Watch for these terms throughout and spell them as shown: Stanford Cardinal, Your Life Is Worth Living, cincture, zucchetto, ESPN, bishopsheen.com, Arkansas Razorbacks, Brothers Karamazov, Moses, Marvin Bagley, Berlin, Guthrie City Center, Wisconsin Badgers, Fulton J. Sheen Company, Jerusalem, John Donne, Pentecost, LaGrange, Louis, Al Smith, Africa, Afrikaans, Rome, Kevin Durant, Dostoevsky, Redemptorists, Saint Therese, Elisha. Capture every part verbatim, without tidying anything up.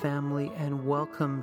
Family, and welcome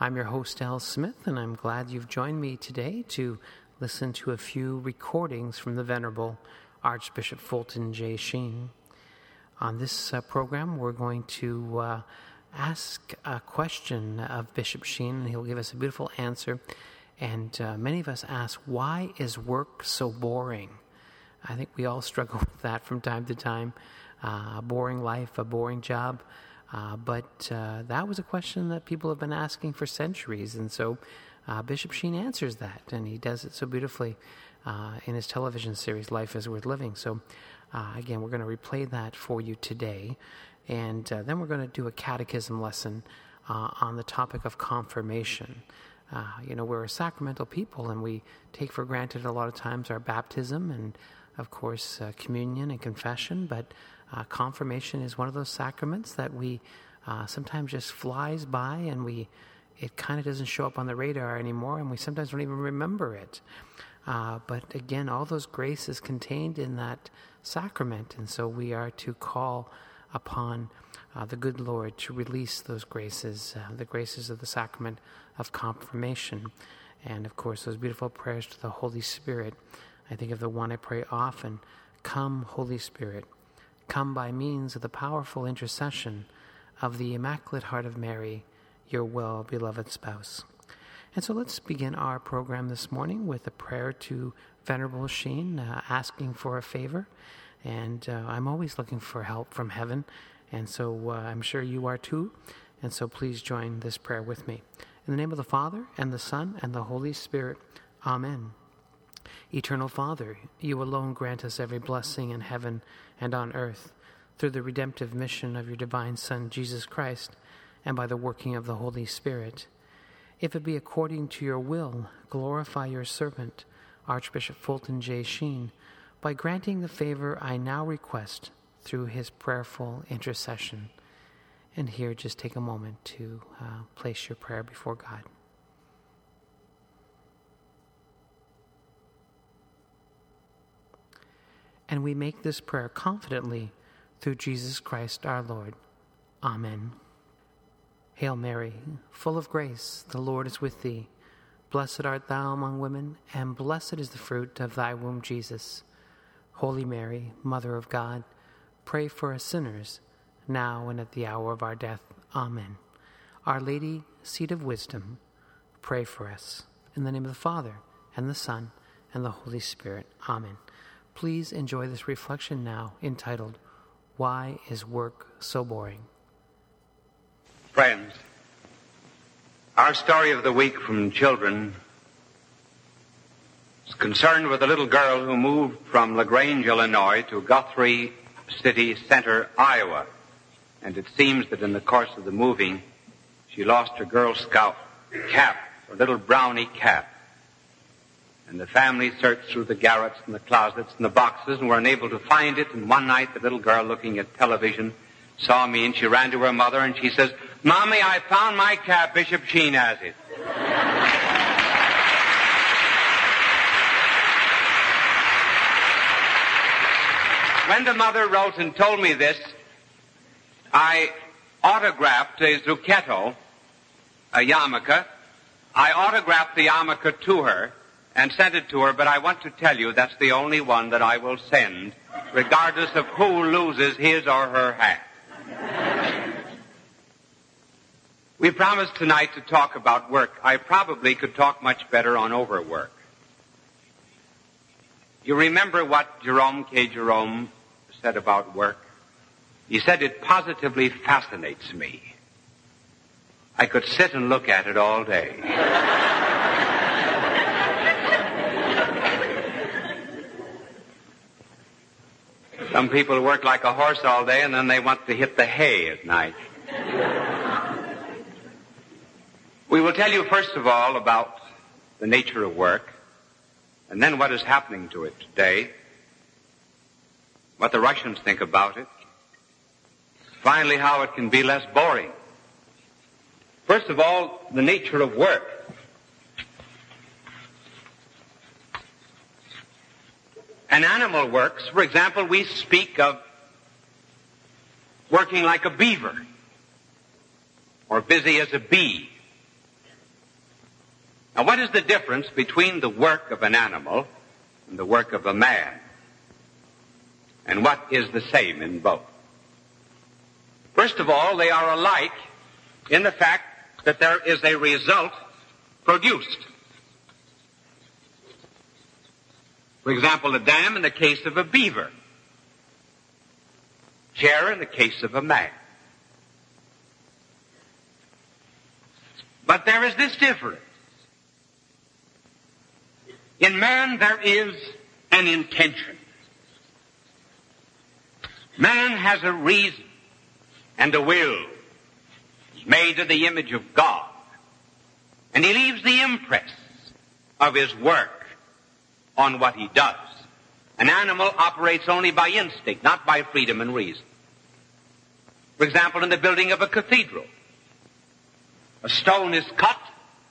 I'm your host, Al Smith, and I'm glad you've joined me today to listen to a few recordings from the Venerable Archbishop Fulton J. Sheen. On this uh, program, we're going to uh, ask a question of Bishop Sheen, and he'll give us a beautiful answer. And uh, many of us ask, why is work so boring? I think we all struggle with that from time to time. Uh, a boring life, a boring job. Uh, but uh, that was a question that people have been asking for centuries, and so uh, Bishop Sheen answers that, and he does it so beautifully uh, in his television series, Life is Worth Living. So uh, again, we're going to replay that for you today, and uh, then we're going to do a catechism lesson uh, on the topic of confirmation. Uh, you know, we're a sacramental people, and we take for granted a lot of times our baptism and, of course, uh, communion and confession, but Uh, confirmation is one of those sacraments that we uh, sometimes just flies by, and we it kind of doesn't show up on the radar anymore, and we sometimes don't even remember it. Uh, but again, all those graces contained in that sacrament, and so we are to call upon uh, the good Lord to release those graces, uh, the graces of the sacrament of confirmation. And of course, those beautiful prayers to the Holy Spirit. I think of the one I pray often, "Come, Holy Spirit, come by means of the powerful intercession of the Immaculate Heart of Mary, your well-beloved spouse." And so let's begin our program this morning with a prayer to Venerable Sheen, uh, asking for a favor. And uh, I'm always looking for help from heaven, and so uh, I'm sure you are too. And so please join this prayer with me. In the name of the Father, and the Son, and the Holy Spirit. Amen. Eternal Father, you alone grant us every blessing in heaven and on earth through the redemptive mission of your divine Son, Jesus Christ, and by the working of the Holy Spirit. If it be according to your will, glorify your servant, Archbishop Fulton J. Sheen, by granting the favor I now request through his prayerful intercession. And here, just take a moment to uh, place your prayer before God. And we make this prayer confidently through Jesus Christ our Lord. Amen. Hail Mary, full of grace, the Lord is with thee. Blessed art thou among women, and blessed is the fruit of thy womb, Jesus. Holy Mary, Mother of God, pray for us sinners, now and at the hour of our death. Amen. Our Lady, seat of wisdom, pray for us. In the name of the Father, and the Son, and the Holy Spirit. Amen. Please enjoy this reflection now, entitled, "Why is Work So Boring?" Friends, our story of the week from children is concerned with a little girl who moved from LaGrange, Illinois, to Guthrie City Center, Iowa. And it seems that in the course of the moving, she lost her Girl Scout cap, her little brownie cap. And the family searched through the garrets and the closets and the boxes and were unable to find it. And one night, the little girl, looking at television, saw me, and she ran to her mother, and she says, "Mommy, I found my cap. Bishop Sheen has it." When the mother wrote and told me this, I autographed a zucchetto, a yarmulke. I autographed the yarmulke to her and sent it to her, but I want to tell you that's the only one that I will send, regardless of who loses his or her hat. We promised tonight to talk about work. I probably could talk much better on overwork. You remember what Jerome K. Jerome said about work? He said, "It positively fascinates me. I could sit and look at it all day." Some people work like a horse all day and then they want to hit the hay at night. We will tell you first of all about the nature of work, and then what is happening to it today, what the Russians think about it, finally how it can be less boring. First of all, the nature of work. An animal works. For example, we speak of working like a beaver or busy as a bee. Now, what is the difference between the work of an animal and the work of a man? And what is the same in both? First of all, they are alike in the fact that there is a result produced. For example, a dam in the case of a beaver, chair in the case of a man. But there is this difference. In man, there is an intention. Man has a reason and a will. He's made to the image of God. And he leaves the impress of his work on what he does. An animal operates only by instinct, not by freedom and reason. For example, in the building of a cathedral, a stone is cut.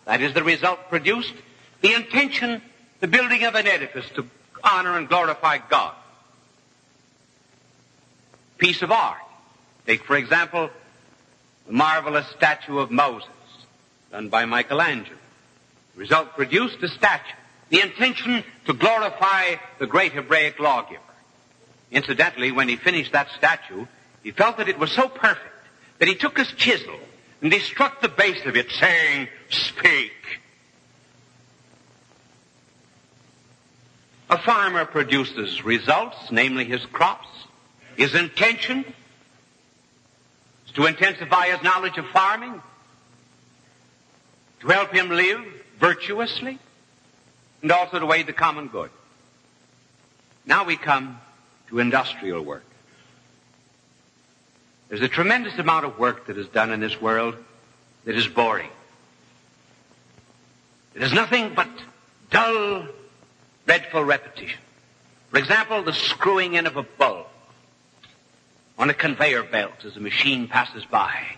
That is the result produced. The intention, the building of an edifice to honor and glorify God. Piece of art. Take, for example, the marvelous statue of Moses, done by Michelangelo. The result produced, the statue. The intention to glorify the great Hebraic lawgiver. Incidentally, when he finished that statue, he felt that it was so perfect that he took his chisel and he struck the base of it, saying, "Speak." A farmer produces results, namely his crops. His intention is to intensify his knowledge of farming, to help him live virtuously, and also to aid the common good. Now we come to industrial work. There's a tremendous amount of work that is done in this world that is boring. It is nothing but dull, dreadful repetition. For example, the screwing in of a bulb on a conveyor belt as a machine passes by.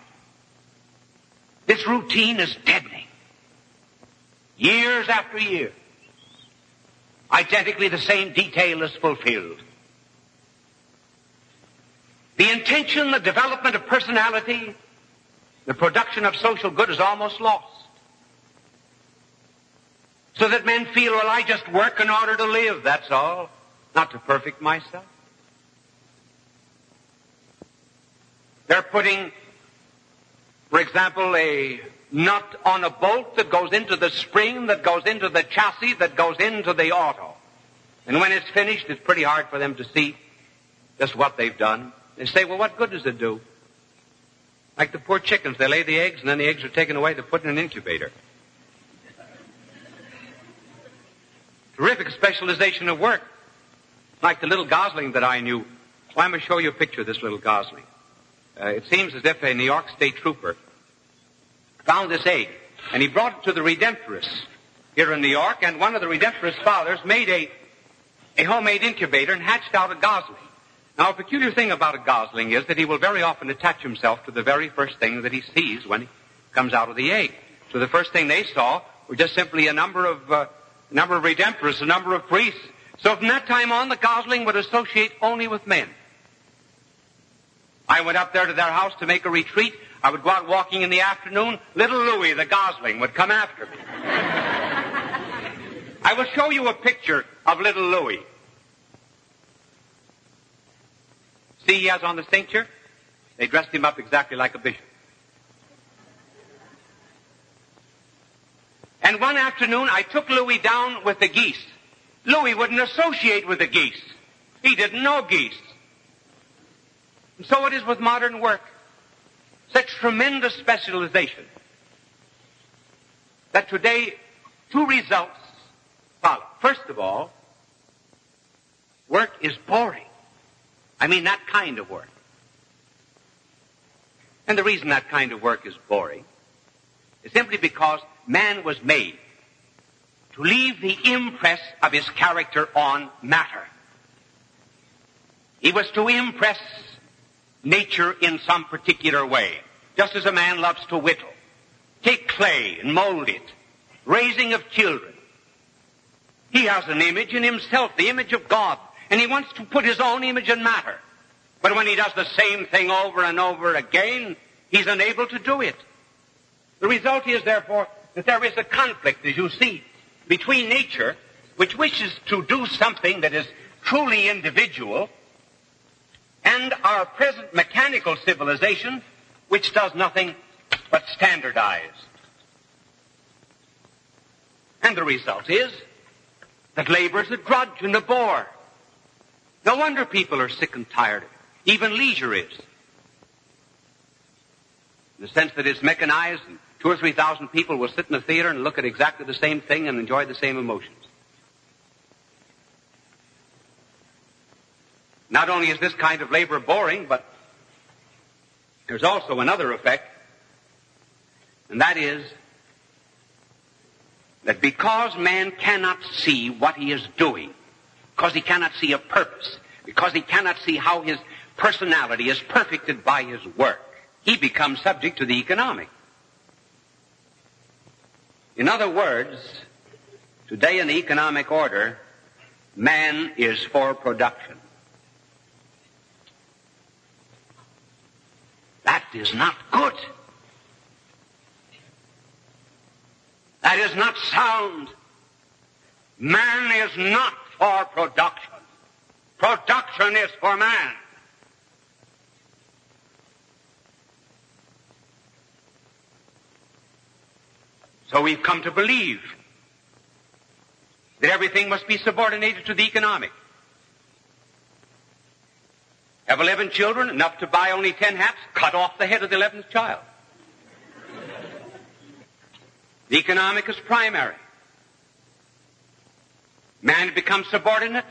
This routine is deadening. Years after years, identically the same detail is fulfilled. The intention, the development of personality, the production of social good is almost lost. So that men feel, well, I just work in order to live, that's all, not to perfect myself. They're putting, for example, a nut on a bolt that goes into the spring, that goes into the chassis, that goes into the auto. And when it's finished, it's pretty hard for them to see just what they've done. They say, well, what good does it do? Like the poor chickens, they lay the eggs, and then the eggs are taken away to put in an incubator. Terrific specialization of work. Like the little gosling that I knew. Well, I'm going to show you a picture of this little gosling. Uh, it seems as if a New York State trooper found this egg, and he brought it to the Redemptorists here in New York, and one of the Redemptorist fathers made a, a homemade incubator and hatched out a gosling. Now, a peculiar thing about a gosling is that he will very often attach himself to the very first thing that he sees when he comes out of the egg. So the first thing they saw were just simply a number of... Uh, A number of Redemptorists, a number of priests, So from that time on, the gosling would associate only with men. I went up there to their house to make a retreat. I would go out walking in the afternoon. Little Louis, the gosling, would come after me. I will show you a picture of little Louis. See, he has on the cincture. They dressed him up exactly like a bishop. And one afternoon, I took Louis down with the geese. Louis wouldn't associate with the geese. He didn't know geese. And so it is with modern work. Such tremendous specialization that today two results follow. First of all, work is boring. I mean that kind of work. And the reason that kind of work is boring is simply because man was made to leave the impress of his character on matter. He was to impress nature in some particular way, just as a man loves to whittle. Take clay and mold it. Raising of children. He has an image in himself, the image of God, and he wants to put his own image in matter. But when he does the same thing over and over again, he's unable to do it. The result is, therefore, that there is a conflict, as you see, between nature, which wishes to do something that is truly individual, and our present mechanical civilization, which does nothing but standardize. And the result is that labor is a drudge and a bore. No wonder people are sick and tired of it. Even leisure is. In the sense that it's mechanized, and two or three thousand people will sit in a theater and look at exactly the same thing and enjoy the same emotions. Not only is this kind of labor boring, but there's also another effect, and that is that because man cannot see what he is doing, because he cannot see a purpose, because he cannot see how his personality is perfected by his work, he becomes subject to the economic. In other words, today in the economic order, man is for production. That is not good. That is not sound. Man is not for production. Production is for man. So we've come to believe that everything must be subordinated to the economic. Have eleven children, enough to buy only ten hats, cut off the head of the eleventh child. The economic is primary. Man becomes subordinate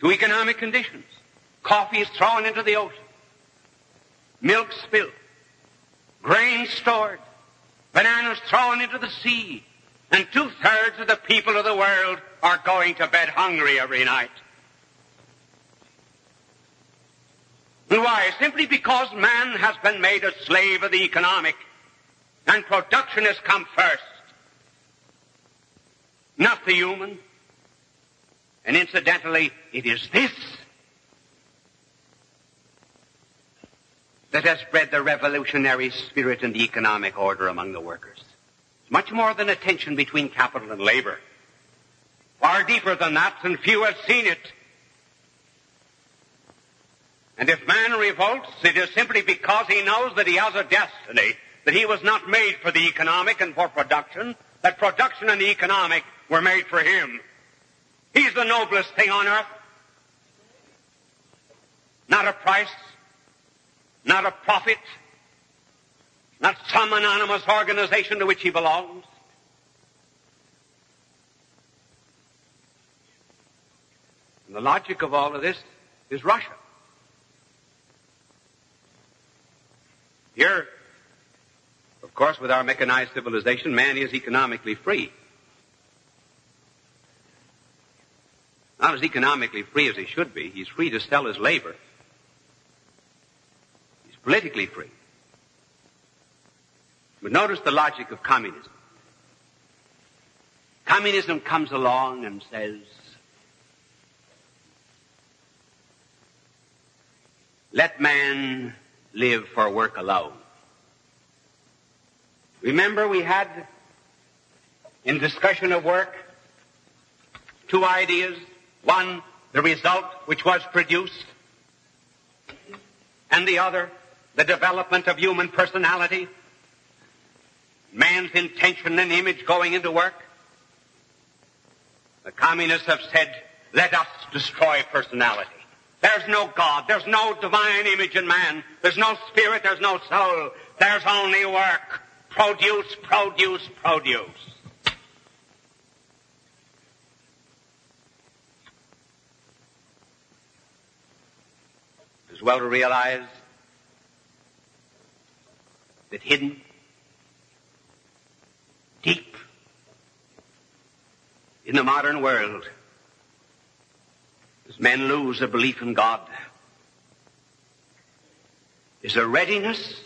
to economic conditions. Coffee is thrown into the ocean. Milk spilled. Grain stored. Bananas thrown into the sea. And two-thirds of the people of the world are going to bed hungry every night. And why? Simply because man has been made a slave of the economic, and production has come first, not the human. And incidentally, it is this that has bred the revolutionary spirit and the economic order among the workers. It's much more than a tension between capital and labor. Far deeper than that, and few have seen it. And if man revolts, it is simply because he knows that he has a destiny, that he was not made for the economic and for production, that production and the economic were made for him. He's the noblest thing on earth. Not a price, not a profit, not some anonymous organization to which he belongs. And the logic of all of this is Russia. Here, of course, with our mechanized civilization, man is economically free. Not as economically free as he should be. He's free to sell his labor. He's politically free. But notice the logic of communism. Communism comes along and says, let man live for work alone. Remember, we had, in discussion of work, two ideas. One, the result which was produced, and the other, the development of human personality, man's intention and image going into work. The communists have said, let us destroy personality. There's no God. There's no divine image in man. There's no spirit. There's no soul. There's only work. Produce, produce, produce. It's well to realize that hidden, deep in the modern world, as men lose a belief in God, is a readiness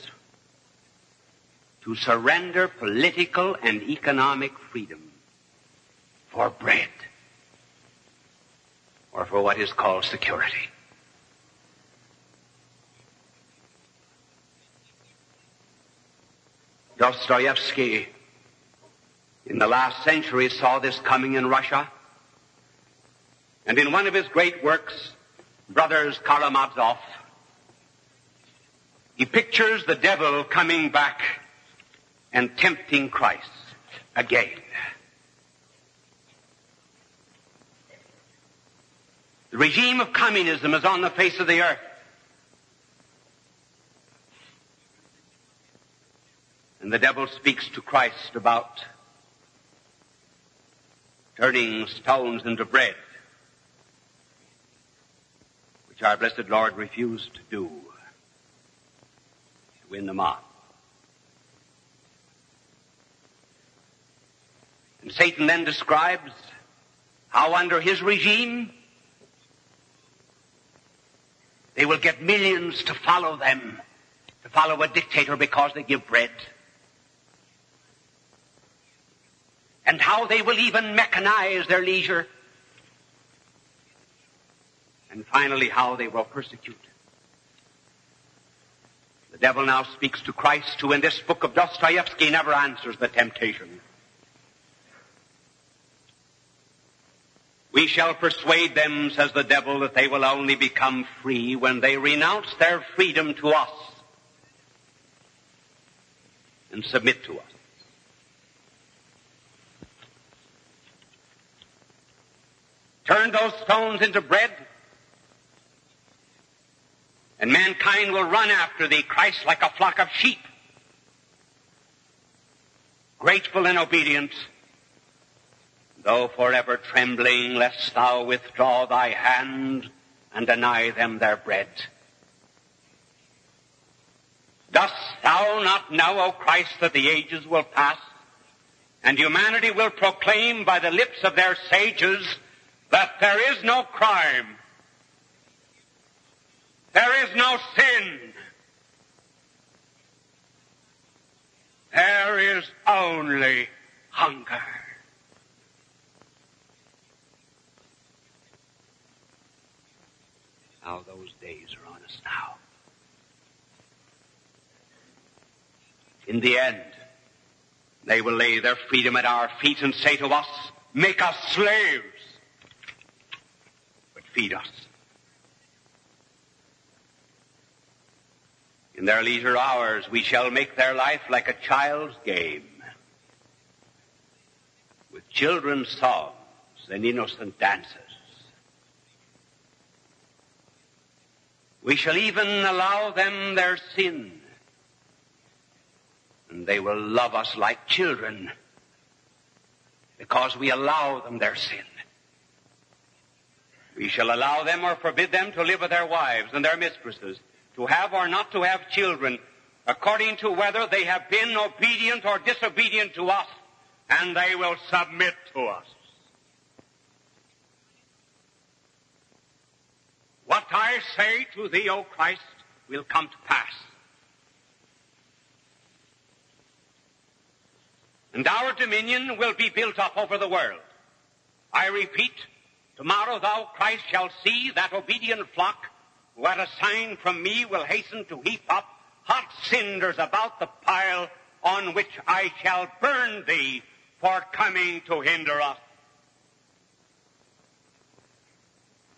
to surrender political and economic freedom for bread or for what is called security. Dostoevsky, in the last century, saw this coming in Russia. And in one of his great works, Brothers Karamazov, he pictures the devil coming back and tempting Christ again. The regime of communism is on the face of the earth. And the devil speaks to Christ about turning stones into bread, which our blessed Lord refused to do to win them on. And Satan then describes how under his regime they will get millions to follow them, to follow a dictator because they give bread. And how they will even mechanize their leisure. And finally, how they will persecute. The devil now speaks to Christ, who in this book of Dostoevsky never answers the temptation. We shall persuade them, says the devil, that they will only become free when they renounce their freedom to us and submit to us. Turn those stones into bread, and mankind will run after thee, Christ, like a flock of sheep, grateful and obedient, though forever trembling, lest thou withdraw thy hand and deny them their bread. Dost thou not know, O Christ, that the ages will pass, and humanity will proclaim by the lips of their sages that there is no crime, there is no sin, there is only hunger. How those days are on us now. In the end, they will lay their freedom at our feet and say to us, make us slaves. Feed us. In their leisure hours, we shall make their life like a child's game, with children's songs and innocent dances. We shall even allow them their sin, and they will love us like children, because we allow them their sin. We shall allow them or forbid them to live with their wives and their mistresses, to have or not to have children, according to whether they have been obedient or disobedient to us, and they will submit to us. What I say to thee, O Christ, will come to pass. and our dominion will be built up over the world. I repeat, tomorrow thou, Christ, shalt see that obedient flock, who at a sign from me will hasten to heap up hot cinders about the pile on which I shall burn thee for coming to hinder us.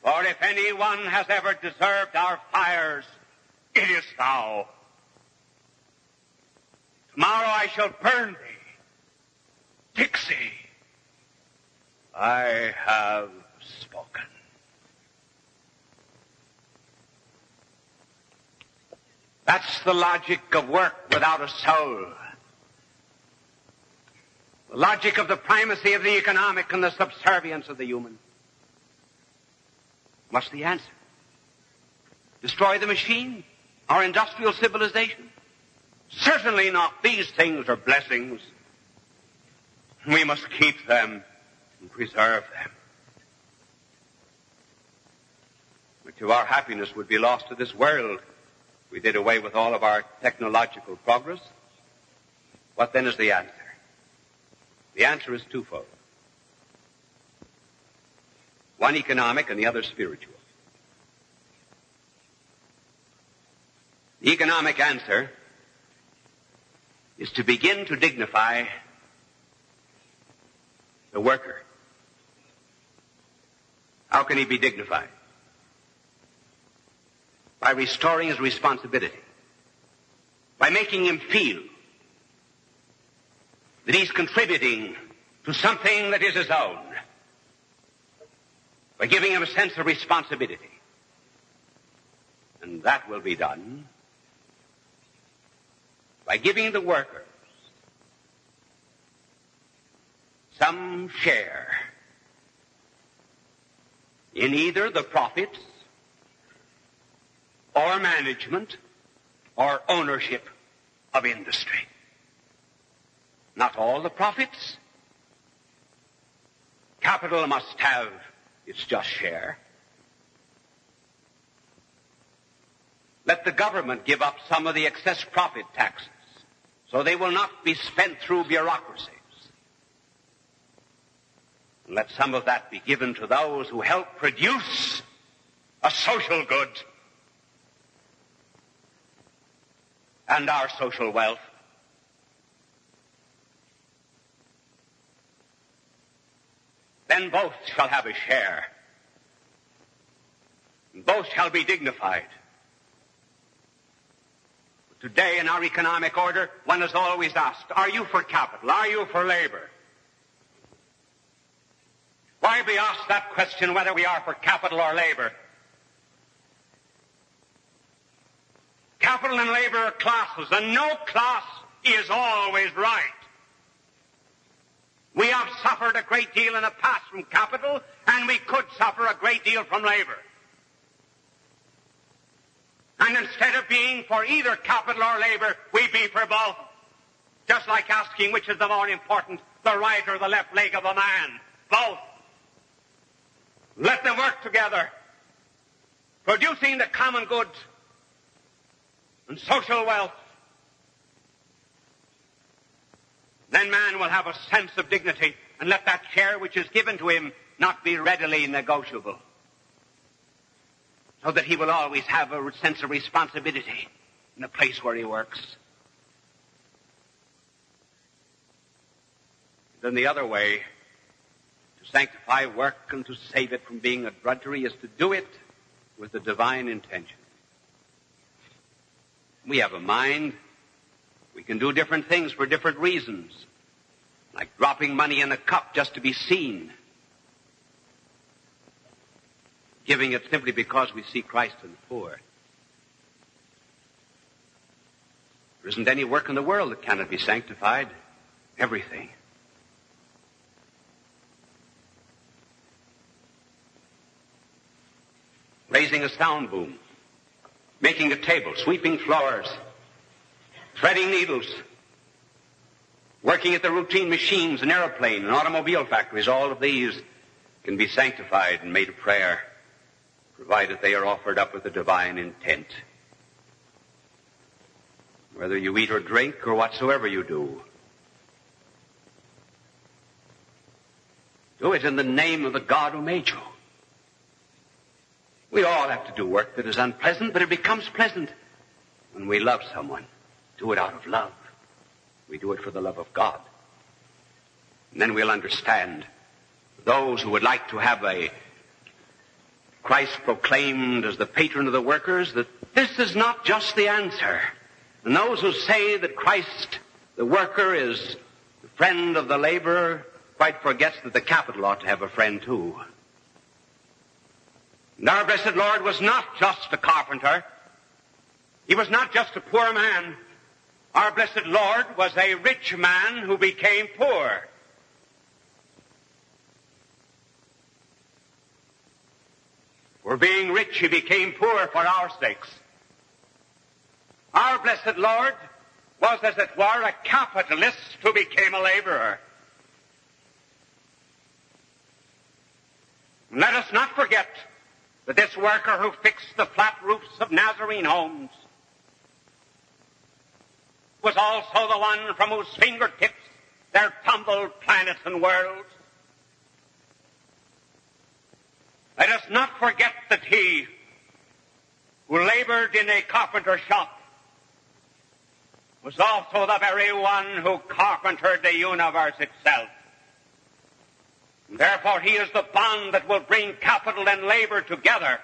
For if anyone has ever deserved our fires, it is thou. Tomorrow I shall burn thee. Dixie, I have spoken. That's the logic of work without a soul. The logic of the primacy of the economic and the subservience of the human. What's the answer? Destroy the machine? Our industrial civilization? Certainly not. These things are blessings. We must keep them and preserve them. Much of our happiness would be lost to this world if we did away with all of our technological progress. What then is the answer? The answer is twofold. One economic and the other spiritual. The economic answer is to begin to dignify the worker. How can he be dignified? By restoring his responsibility. By making him feel that he's contributing to something that is his own. By giving him a sense of responsibility. And that will be done by giving the workers some share in either the profits or management or ownership of industry. Not all the profits. Capital must have its just share. Let the government give up some of the excess profit taxes so they will not be spent through bureaucracies. And let some of that be given to those who help produce a social good and our social wealth. Then both shall have a share. Both shall be dignified. Today, in our economic order, one is always asked, are you for capital? Are you for labor? Why be asked that question whether we are for capital or labor? Capital and labor are classes, and no class is always right. We have suffered a great deal in the past from capital, and we could suffer a great deal from labor. And instead of being for either capital or labor, we be for both. Just like asking which is the more important, the right or the left leg of a man. Both. Let them work together, producing the common good and social wealth. Then man will have a sense of dignity, and let that share which is given to him not be readily negotiable. So that he will always have a sense of responsibility in the place where he works. Then the other way to sanctify work and to save it from being a drudgery is to do it with the divine intention. We have a mind. We can do different things for different reasons, like dropping money in a cup just to be seen. Giving it simply because we see Christ in the poor. There isn't any work in the world that cannot be sanctified. Everything. Raising a sound boom. Making a table. Sweeping floors. Threading needles. Working at the routine machines in airplane and automobile factories. All of these can be sanctified and made a prayer, provided they are offered up with a divine intent. Whether you eat or drink or whatsoever you do, do it in the name of the God who made you. We all have to do work that is unpleasant, but it becomes pleasant when we love someone. Do it out of love. We do it for the love of God. And then we'll understand those who would like to have a Christ proclaimed as the patron of the workers, that this is not just the answer. And those who say that Christ, the worker, is the friend of the laborer, quite forgets that the capital ought to have a friend too. And our blessed Lord was not just a carpenter. He was not just a poor man. Our blessed Lord was a rich man who became poor. For being rich, he became poor for our sakes. Our blessed Lord was, as it were, a capitalist who became a laborer. And let us not forget that this worker who fixed the flat roofs of Nazarene homes was also the one from whose fingertips there tumbled planets and worlds. Let us not forget that he who labored in a carpenter shop was also the very one who carpentered the universe itself. And therefore he is the bond that will bring capital and labor together,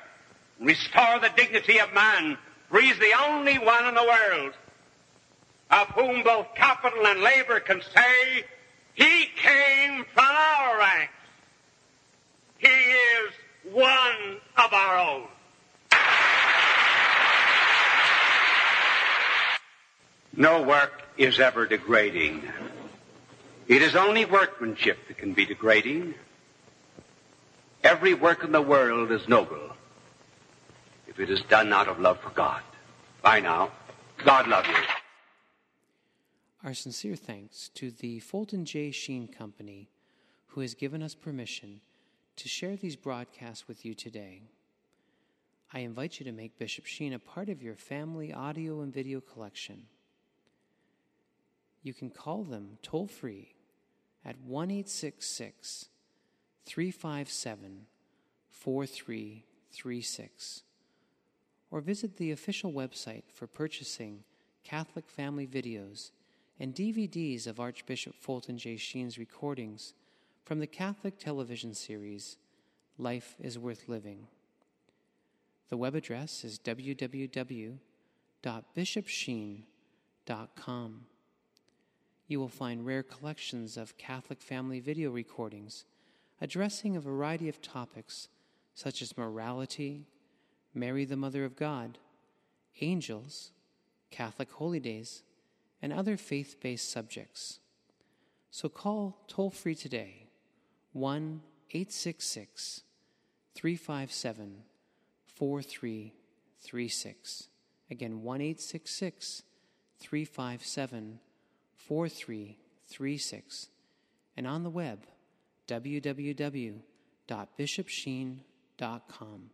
restore the dignity of man, for he is the only one in the world of whom both capital and labor can say, he came from our ranks. He is one of our own. No work is ever degrading. It is only workmanship that can be degrading. Every work in the world is noble if it is done out of love for God. Bye now. God love you. Our sincere thanks to the Fulton J. Sheen Company, who has given us permission to share these broadcasts with you today. I invite you to make Bishop Sheen a part of your family audio and video collection. You can call them toll-free at one eight six six, three five seven, four three three six, or visit the official website for purchasing Catholic family videos and D V Ds of Archbishop Fulton J. Sheen's recordings from the Catholic television series, Life is Worth Living. The web address is w w w dot bishop sheen dot com. You will find rare collections of Catholic family video recordings addressing a variety of topics such as morality, Mary the Mother of God, angels, Catholic holy days, and other faith-based subjects. So call toll-free today, one eight six six, three five seven, four three three six. Again, one eight six six, three five seven, four three three six. And on the web, w w w dot bishop sheen dot com.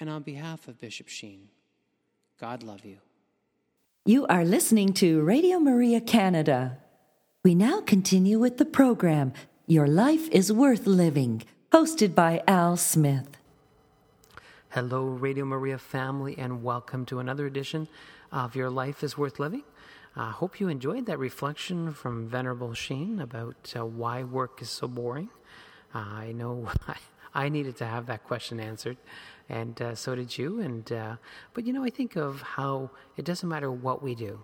And on behalf of Bishop Sheen, God love you. You are listening to Radio Maria Canada. We now continue with the program, Your Life is Worth Living, hosted by Al Smith. Hello, Radio Maria family, and welcome to another edition of Your Life is Worth Living. I uh, hope you enjoyed that reflection from Venerable Sheen about uh, why work is so boring. Uh, I know I, I needed to have that question answered, and uh, so did you. And uh, But, you know, I think of how it doesn't matter what we do.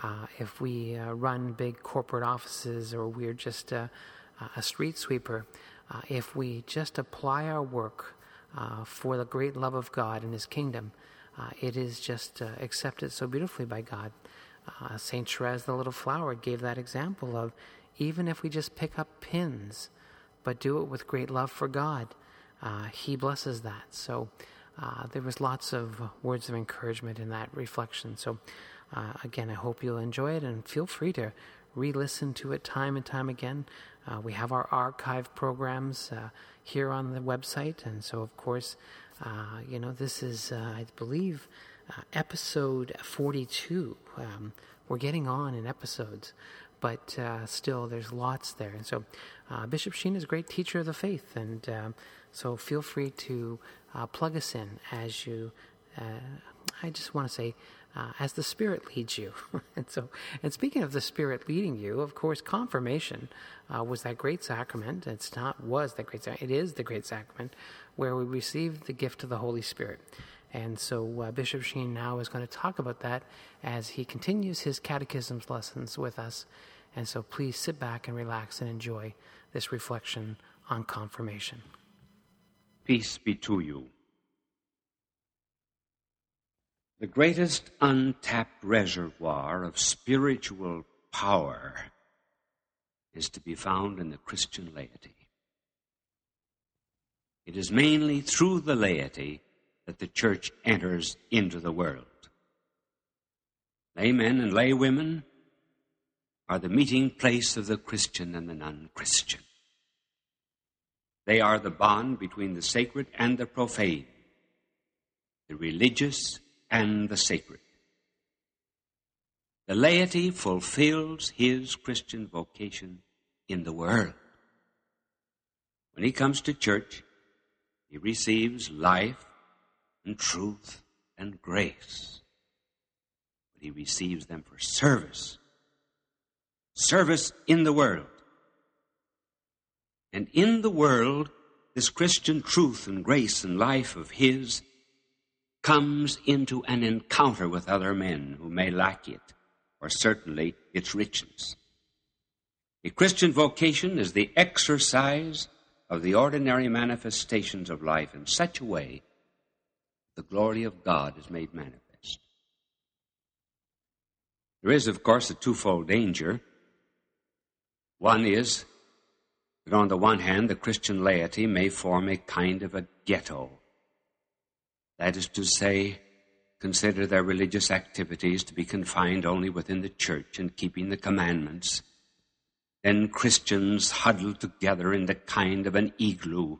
Uh, if we uh, run big corporate offices or we're just... Uh, a street sweeper, uh, if we just apply our work uh, for the great love of God and His kingdom, uh, it is just uh, accepted so beautifully by God. Uh, Saint Therese, the Little Flower, gave that example of even if we just pick up pins, but do it with great love for God, uh, He blesses that. So uh, there was lots of words of encouragement in that reflection. So uh, again, I hope you'll enjoy it and feel free to re-listen to it time and time again. Uh, we have our archive programs uh, here on the website, and so, of course, uh, you know, this is, uh, I believe, uh, episode forty-two. Um, we're getting on in episodes, but uh, still there's lots there. And so uh, Bishop Sheen is a great teacher of the faith, and um, so feel free to uh, plug us in as you, uh, I just want to say, Uh, as the Spirit leads you. and so, and speaking of the Spirit leading you, of course, confirmation uh, was that great sacrament. It's not was that great sacrament. It is the great sacrament where we receive the gift of the Holy Spirit. And so uh, Bishop Sheen now is going to talk about that as he continues his catechism's lessons with us. And so please sit back and relax and enjoy this reflection on confirmation. Peace be to you. The greatest untapped reservoir of spiritual power is to be found in the Christian laity. It is mainly through the laity that the church enters into the world. Laymen and laywomen are the meeting place of the Christian and the non-Christian. They are the bond between the sacred and the profane, the religious and the sacred. The laity fulfills his Christian vocation in the world. When he comes to church, he receives life and truth and grace, but he receives them for service, service in the world. And in the world, this Christian truth and grace and life of his comes into an encounter with other men who may lack it, or certainly its richness. A Christian vocation is the exercise of the ordinary manifestations of life in such a way that the glory of God is made manifest. There is, of course, a twofold danger. One is that on the one hand, the Christian laity may form a kind of a ghetto. That is to say, consider their religious activities to be confined only within the church and keeping the commandments. Then Christians huddle together in the kind of an igloo,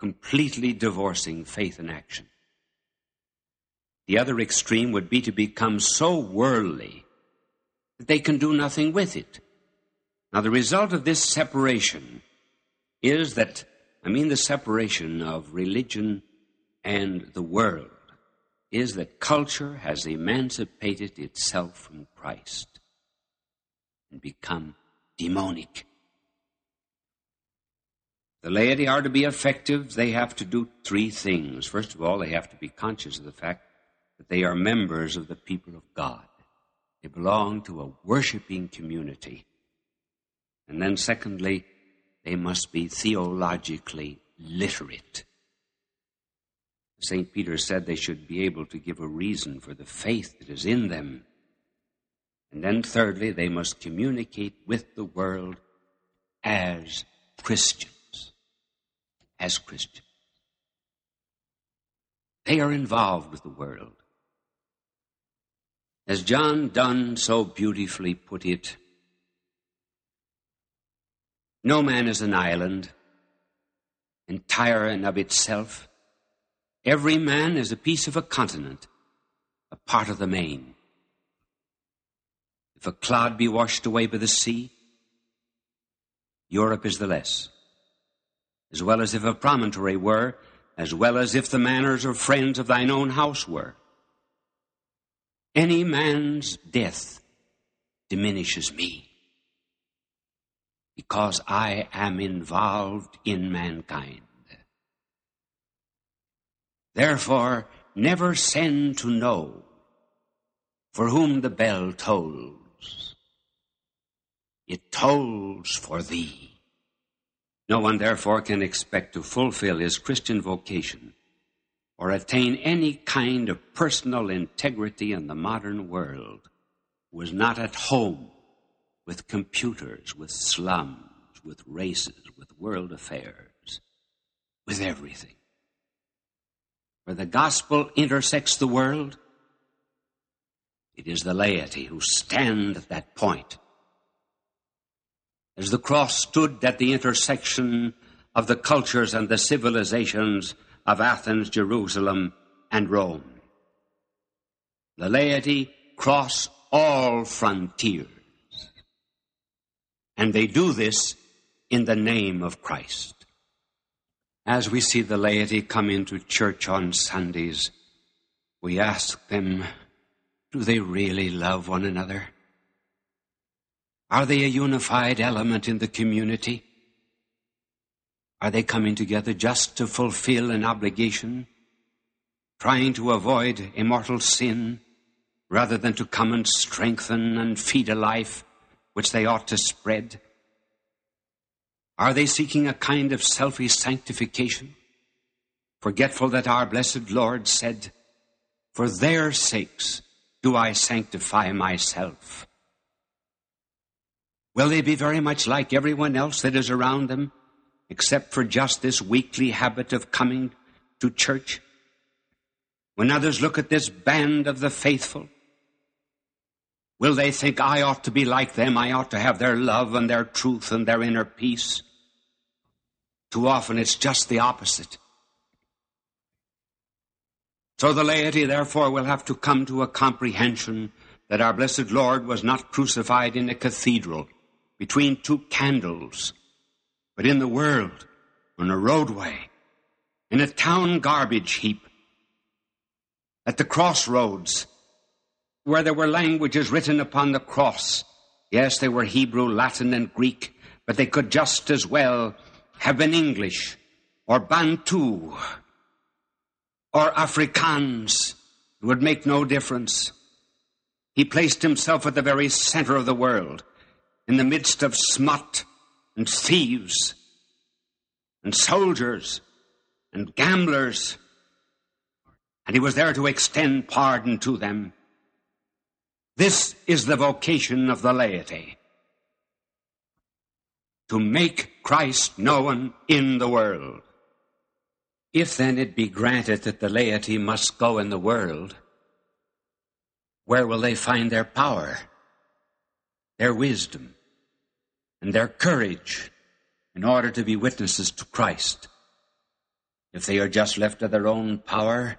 completely divorcing faith and action. The other extreme would be to become so worldly that they can do nothing with it. Now, the result of this separation is that, I mean the separation of religion and the world, is that culture has emancipated itself from Christ and become demonic. The laity are to be effective. They have to do three things. First of all, they have to be conscious of the fact that they are members of the people of God. They belong to a worshiping community. And then secondly, they must be theologically literate. Saint Peter said they should be able to give a reason for the faith that is in them. And then thirdly, they must communicate with the world as Christians. As Christians. They are involved with the world. As John Donne so beautifully put it, "No man is an island, entire and of itself. Every man is a piece of a continent, a part of the main. If a cloud be washed away by the sea, Europe is the less, as well as if a promontory were, as well as if the manners or friends of thine own house were. Any man's death diminishes me, because I am involved in mankind. Therefore, never send to know for whom the bell tolls. It tolls for thee." No one, therefore, can expect to fulfill his Christian vocation or attain any kind of personal integrity in the modern world who is not at home with computers, with slums, with races, with world affairs, with everything. Where the gospel intersects the world, it is the laity who stand at that point. As the cross stood at the intersection of the cultures and the civilizations of Athens, Jerusalem, and Rome, the laity cross all frontiers And they do this in the name of Christ. As we see the laity come into church on Sundays, we ask them, do they really love one another? Are they a unified element in the community? Are they coming together just to fulfill an obligation, trying to avoid immortal sin, rather than to come and strengthen and feed a life which they ought to spread? Are they seeking a kind of selfish sanctification, forgetful that our blessed Lord said, "For their sakes do I sanctify myself"? Will they be very much like everyone else that is around them, except for just this weekly habit of coming to church? When others look at this band of the faithful, will they think, I ought to be like them, I ought to have their love and their truth and their inner peace? Too often it's just the opposite. So the laity, therefore, will have to come to a comprehension that our blessed Lord was not crucified in a cathedral, between two candles, but in the world, on a roadway, in a town garbage heap, at the crossroads, where there were languages written upon the cross. Yes, they were Hebrew, Latin, and Greek, but they could just as well have been English, or Bantu, or Afrikaans. It would make no difference. He placed himself at the very center of the world, in the midst of smut and thieves and soldiers and gamblers, and he was there to extend pardon to them. This is the vocation of the laity, to make Christ known in the world. If then it be granted that the laity must go in the world, where will they find their power, their wisdom, and their courage in order to be witnesses to Christ? If they are just left to their own power,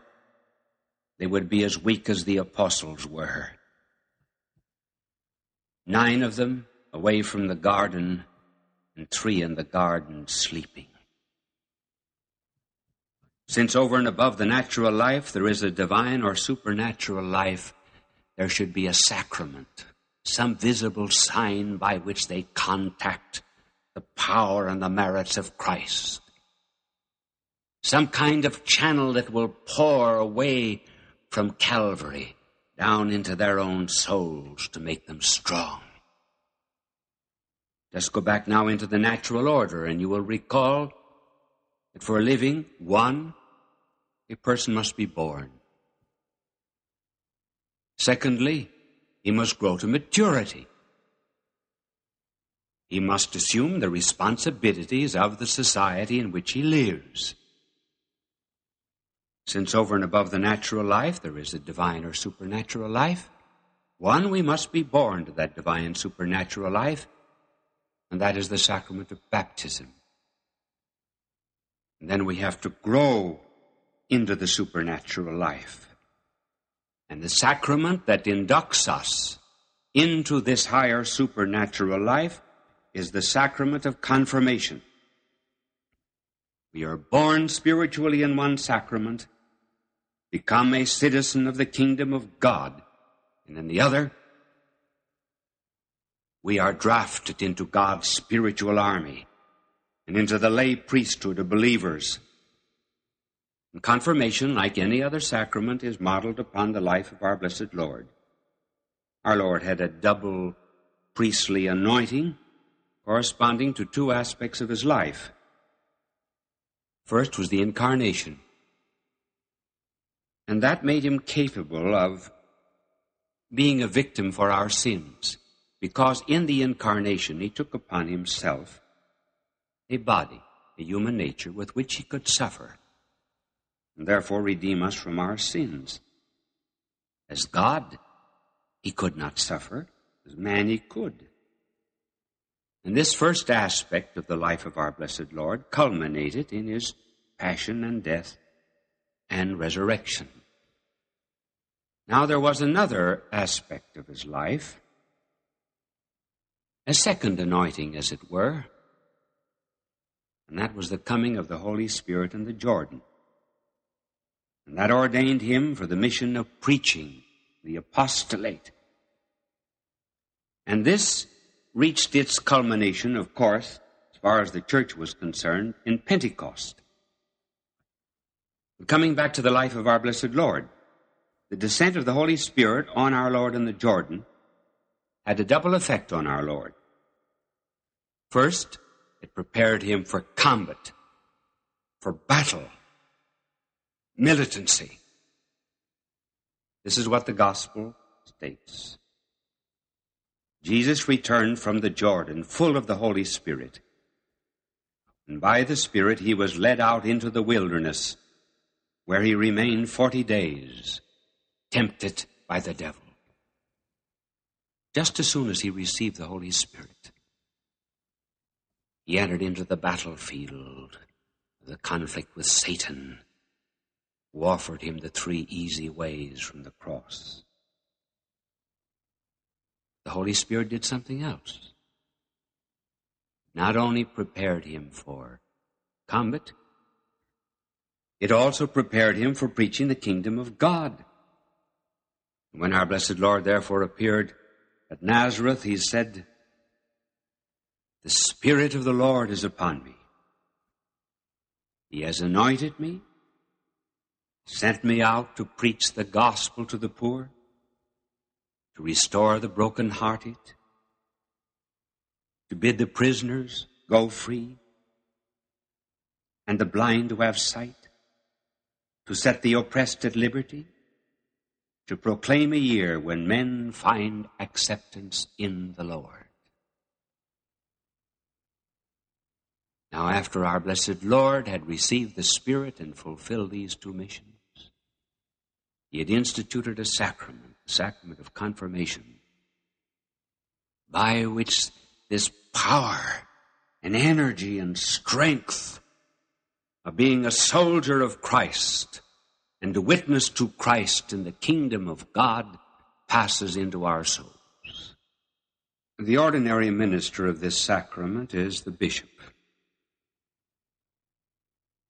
they would be as weak as the apostles were. Nine of them away from the garden, and three in the garden sleeping. Since over and above the natural life there is a divine or supernatural life, there should be a sacrament, some visible sign by which they contact the power and the merits of Christ. Some kind of channel that will pour away from Calvary down into their own souls to make them strong. Just go back now into the natural order, and you will recall that for a living, one, a person must be born. Secondly, he must grow to maturity. He must assume the responsibilities of the society in which he lives. Since over and above the natural life there is a divine or supernatural life, one, we must be born to that divine supernatural life, and that is the sacrament of baptism. And then we have to grow into the supernatural life. And the sacrament that inducts us into this higher supernatural life is the sacrament of confirmation. We are born spiritually in one sacrament, become a citizen of the kingdom of God, and in the other, we are drafted into God's spiritual army and into the lay priesthood of believers. And confirmation, like any other sacrament, is modeled upon the life of our blessed Lord. Our Lord had a double priestly anointing corresponding to two aspects of his life. First was the incarnation, and that made him capable of being a victim for our sins, because in the incarnation he took upon himself a body, a human nature with which he could suffer, and therefore redeem us from our sins. As God, he could not suffer. As man, he could. And this first aspect of the life of our blessed Lord culminated in his passion and death and resurrection. Now there was another aspect of his life, a second anointing, as it were, and that was the coming of the Holy Spirit in the Jordan. And that ordained him for the mission of preaching, the apostolate. And this reached its culmination, of course, as far as the church was concerned, in Pentecost. But coming back to the life of our blessed Lord, the descent of the Holy Spirit on our Lord in the Jordan had a double effect on our Lord. First, it prepared him for combat, for battle, militancy. This is what the gospel states. Jesus returned from the Jordan full of the Holy Spirit, and by the Spirit he was led out into the wilderness, where he remained forty days, tempted by the devil. Just as soon as he received the Holy Spirit, he entered into the battlefield, the conflict with Satan, who offered him the three easy ways from the cross. The Holy Spirit did something else. Not only prepared him for combat, it also prepared him for preaching the kingdom of God. When our blessed Lord therefore appeared at Nazareth, he said, "The Spirit of the Lord is upon me. He has anointed me, sent me out to preach the gospel to the poor, to restore the brokenhearted, to bid the prisoners go free, and the blind to have sight, to set the oppressed at liberty, to proclaim a year when men find acceptance in the Lord." Now, after our blessed Lord had received the Spirit and fulfilled these two missions, he had instituted a sacrament, the sacrament of confirmation, by which this power and energy and strength of being a soldier of Christ and a witness to Christ in the kingdom of God passes into our souls. The ordinary minister of this sacrament is the bishop,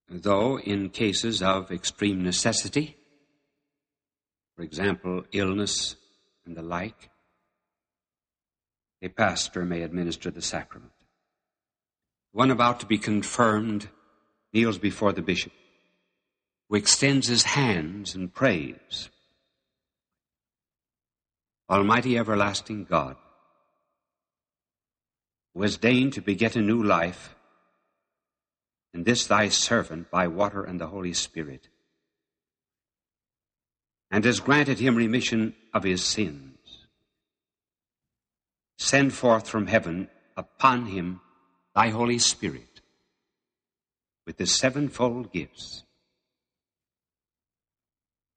though in cases of extreme necessity, for example, illness and the like, a pastor may administer the sacrament. One about to be confirmed kneels before the bishop, who extends his hands and prays. Almighty everlasting God, who has deigned to beget a new life, and this thy servant by water and the Holy Spirit, and has granted him remission of his sins, send forth from heaven upon him thy Holy Spirit with the sevenfold gifts,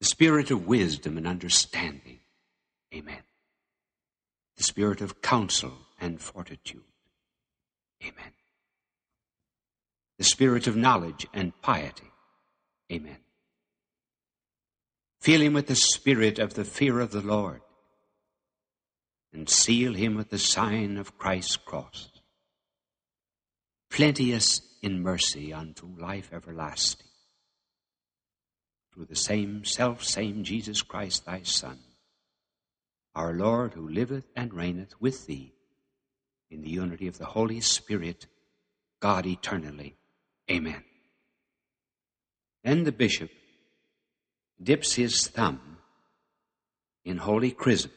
the Spirit of wisdom and understanding, amen, the Spirit of counsel and fortitude, amen, the Spirit of knowledge and piety, amen. Fill him with the Spirit of the fear of the Lord, and seal him with the sign of Christ's cross, plenteous in mercy unto life everlasting, through the same self-same Jesus Christ thy Son, our Lord, who liveth and reigneth with thee in the unity of the Holy Spirit, God eternally. Amen. Then the bishop dips his thumb in holy chrism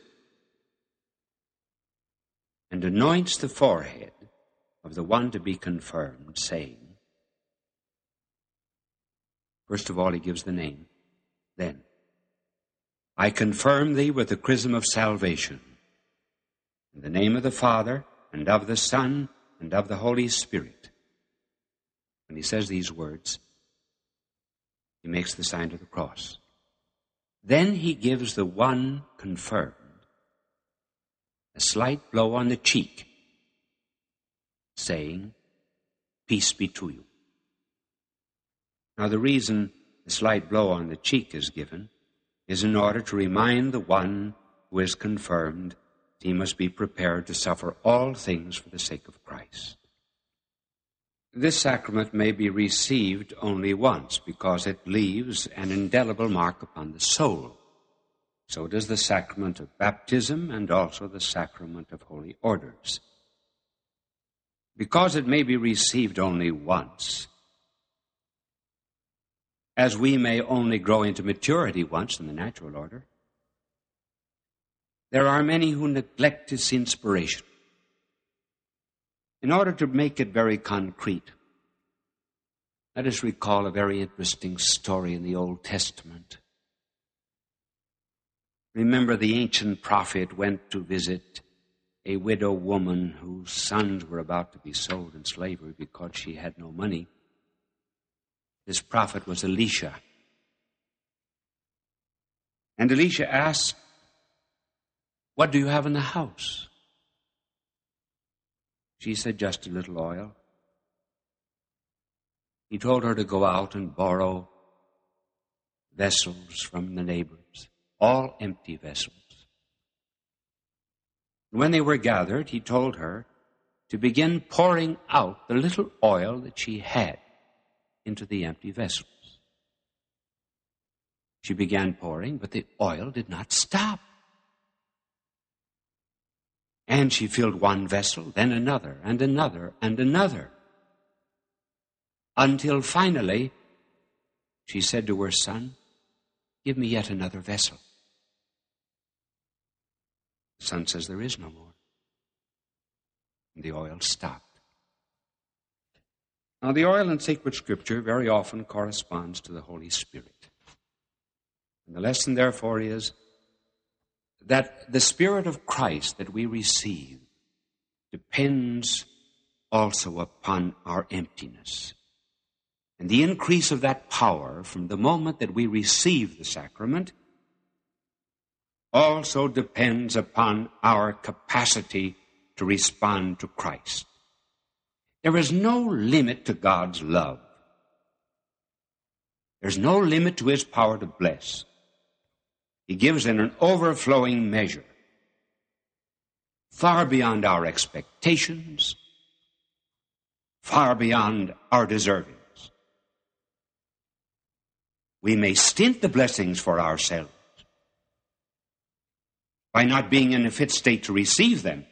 and anoints the forehead of the one to be confirmed, saying, first of all he gives the name, then, "I confirm thee with the chrism of salvation, in the name of the Father, and of the Son, and of the Holy Spirit." When he says these words, he makes the sign of the cross. Then he gives the one confirmed a slight blow on the cheek, saying, "Peace be to you." Now, the reason the slight blow on the cheek is given is in order to remind the one who is confirmed he must be prepared to suffer all things for the sake of Christ. This sacrament may be received only once because it leaves an indelible mark upon the soul. So does the sacrament of baptism and also the sacrament of holy orders. Because it may be received only once, as we may only grow into maturity once in the natural order, there are many who neglect its inspiration. In order to make it very concrete, let us recall a very interesting story in the Old Testament. Remember, the ancient prophet went to visit a widow woman whose sons were about to be sold in slavery because she had no money. This prophet was Elisha. And Elisha asked, "What do you have in the house?" She said, "Just a little oil." He told her to go out and borrow vessels from the neighbors. All empty vessels. When they were gathered, he told her to begin pouring out the little oil that she had into the empty vessels. She began pouring, but the oil did not stop. And she filled one vessel, then another, and another, and another, until finally she said to her son, "Give me yet another vessel." The son says, "There is no more." And the oil stopped. Now, the oil in sacred scripture very often corresponds to the Holy Spirit. And the lesson, therefore, is that the Spirit of Christ that we receive depends also upon our emptiness. And the increase of that power from the moment that we receive the sacrament also depends upon our capacity to respond to Christ. There is no limit to God's love. There's no limit to his power to bless. He gives in an overflowing measure, far beyond our expectations, far beyond our deservings. We may stint the blessings for ourselves by not being in a fit state to receive them.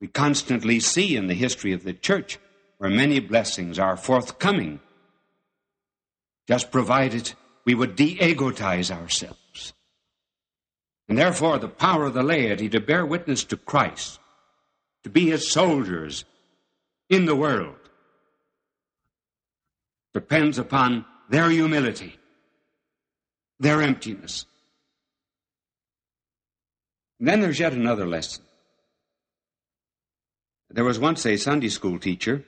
We constantly see in the history of the church where many blessings are forthcoming, just provided we would de-egotize ourselves. And therefore, the power of the laity to bear witness to Christ, to be his soldiers in the world, depends upon their humility, their emptiness. And then there's yet another lesson. There was once a Sunday school teacher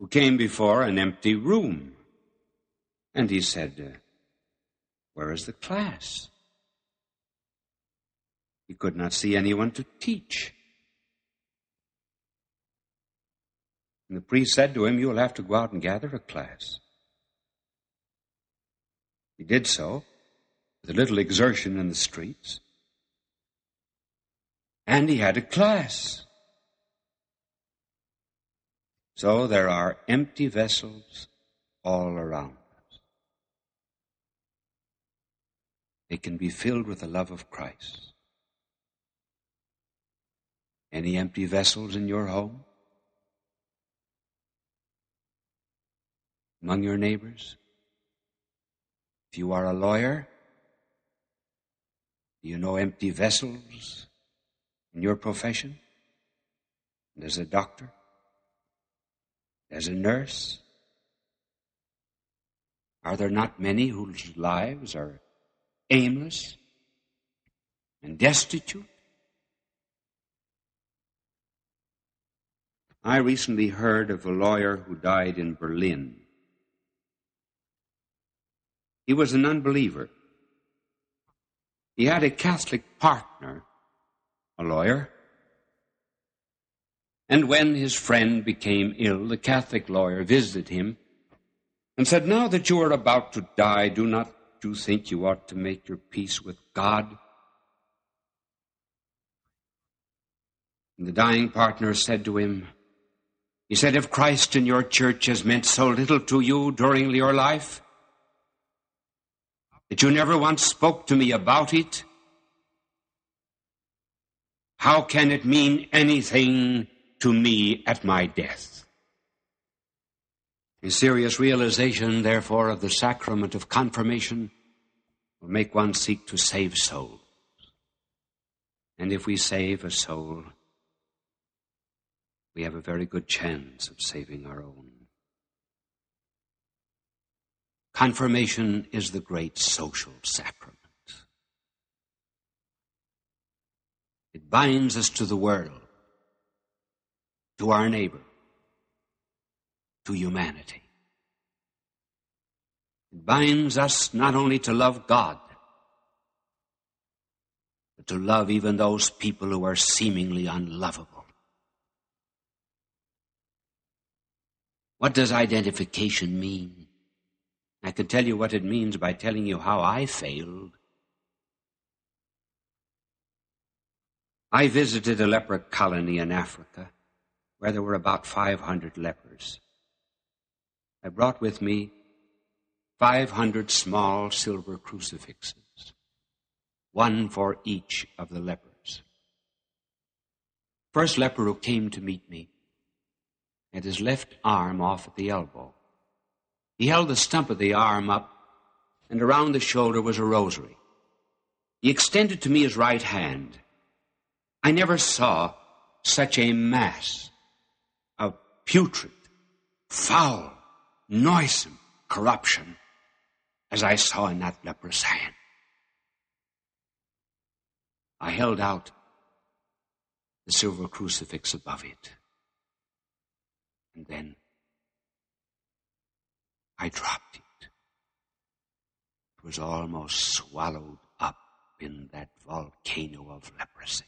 who came before an empty room, and he said, uh, "Where is the class?" He could not see anyone to teach. And the priest said to him, "You'll have to go out and gather a class." He did so with a little exertion in the streets, and he had a class. So there are empty vessels all around us. They can be filled with the love of Christ. Any empty vessels in your home? Among your neighbors? If you are a lawyer, do you know empty vessels in your profession? And as a doctor, as a nurse, are there not many whose lives are aimless and destitute? I recently heard of a lawyer who died in Berlin. He was an unbeliever. He had a Catholic partner, a lawyer. And when his friend became ill, the Catholic lawyer visited him and said, "Now that you are about to die, do not you think you ought to make your peace with God? And the dying partner said to him, he said, if Christ and your church has meant so little to you during your life, that you never once spoke to me about it, how can it mean anything to me at my death? A serious realization, therefore, of the sacrament of confirmation will make one seek to save souls. And if we save a soul, we have a very good chance of saving our own. Confirmation is the great social sacrament. It binds us to the world, to our neighbor, to humanity. It binds us not only to love God, but to love even those people who are seemingly unlovable. What does identification mean? I can tell you what it means by telling you how I failed. I visited a leper colony in Africa where there were about five hundred lepers. I brought with me five hundred small silver crucifixes, one for each of the lepers. First leper who came to meet me had his left arm off at the elbow. He held the stump of the arm up, and around the shoulder was a rosary. He extended to me his right hand. I never saw such a mass of putrid, foul, noisome corruption as I saw in that leper's hand. I held out the silver crucifix above it. And then I dropped it. It was almost swallowed up in that volcano of leprosy.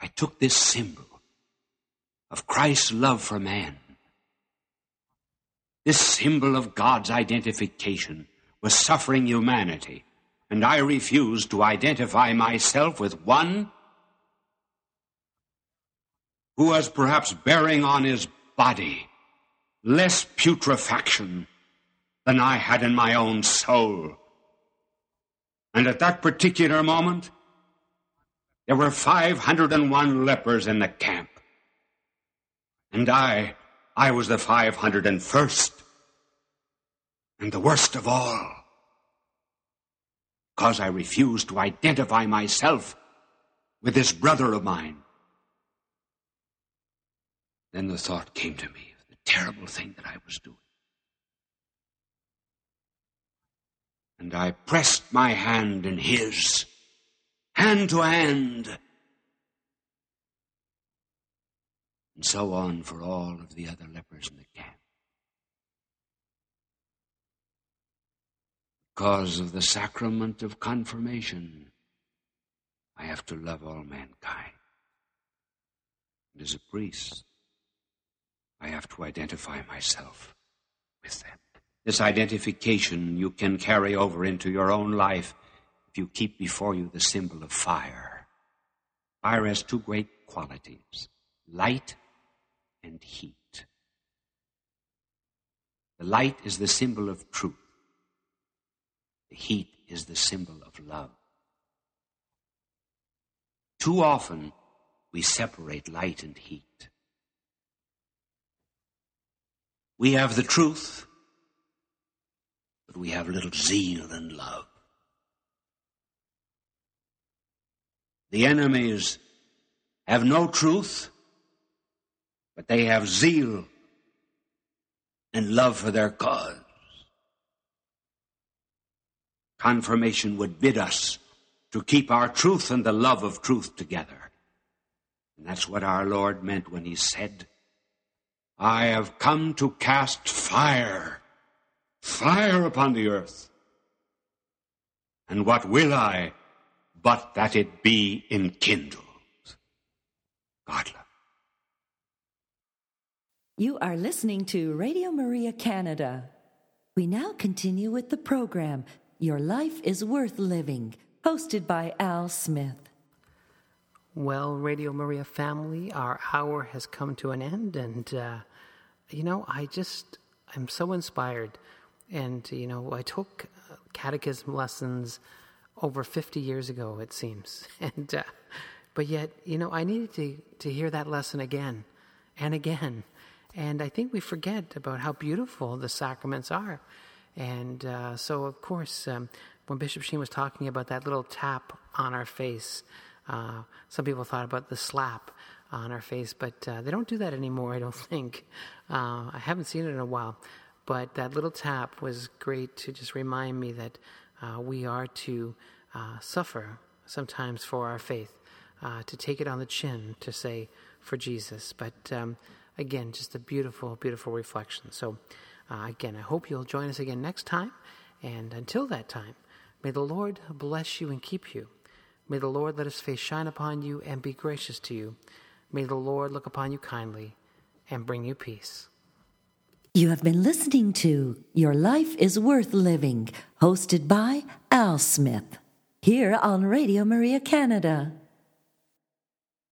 I took this symbol of Christ's love for man. This symbol of God's identification with suffering humanity, and I refused to identify myself with one who was perhaps bearing on his body less putrefaction than I had in my own soul. And at that particular moment, there were five hundred one lepers in the camp. And I, I was the five hundred first. And the worst of all, because I refused to identify myself with this brother of mine. Then the thought came to me of the terrible thing that I was doing. And I pressed my hand in his, hand to hand, and so on for all of the other lepers in the camp. Because of the sacrament of confirmation, I have to love all mankind. And as a priest, I have to identify myself with them. This identification you can carry over into your own life if you keep before you the symbol of fire. Fire has two great qualities, light and heat. The light is the symbol of truth. The heat is the symbol of love. Too often we separate light and heat. We have the truth, but we have little zeal and love. The enemies have no truth, but they have zeal and love for their cause. Confirmation would bid us to keep our truth and the love of truth together. And that's what our Lord meant when he said, I have come to cast fire, fire upon the earth. And what will I but that it be enkindled? God love. You are listening to Radio Maria Canada. We now continue with the program, Your Life is Worth Living, hosted by Al Smith. Well, Radio Maria family, our hour has come to an end, and, uh, you know, I just, I'm so inspired. And, you know, I took catechism lessons over fifty years ago, it seems. And, uh, but yet, you know, I needed to, to hear that lesson again and again. And I think we forget about how beautiful the sacraments are. And uh, so, of course, um, when Bishop Sheen was talking about that little tap on our face, uh, some people thought about the slap on our face, but uh, they don't do that anymore, I don't think. Uh, I haven't seen it in a while. But that little tap was great to just remind me that uh, we are to uh, suffer sometimes for our faith, uh, to take it on the chin, to say, for Jesus. But um, again, just a beautiful, beautiful reflection. So uh, again, I hope you'll join us again next time. And until that time, may the Lord bless you and keep you. May the Lord let his face shine upon you and be gracious to you. May the Lord look upon you kindly and bring you peace. You have been listening to Your Life is Worth Living, hosted by Al Smith, here on Radio Maria Canada.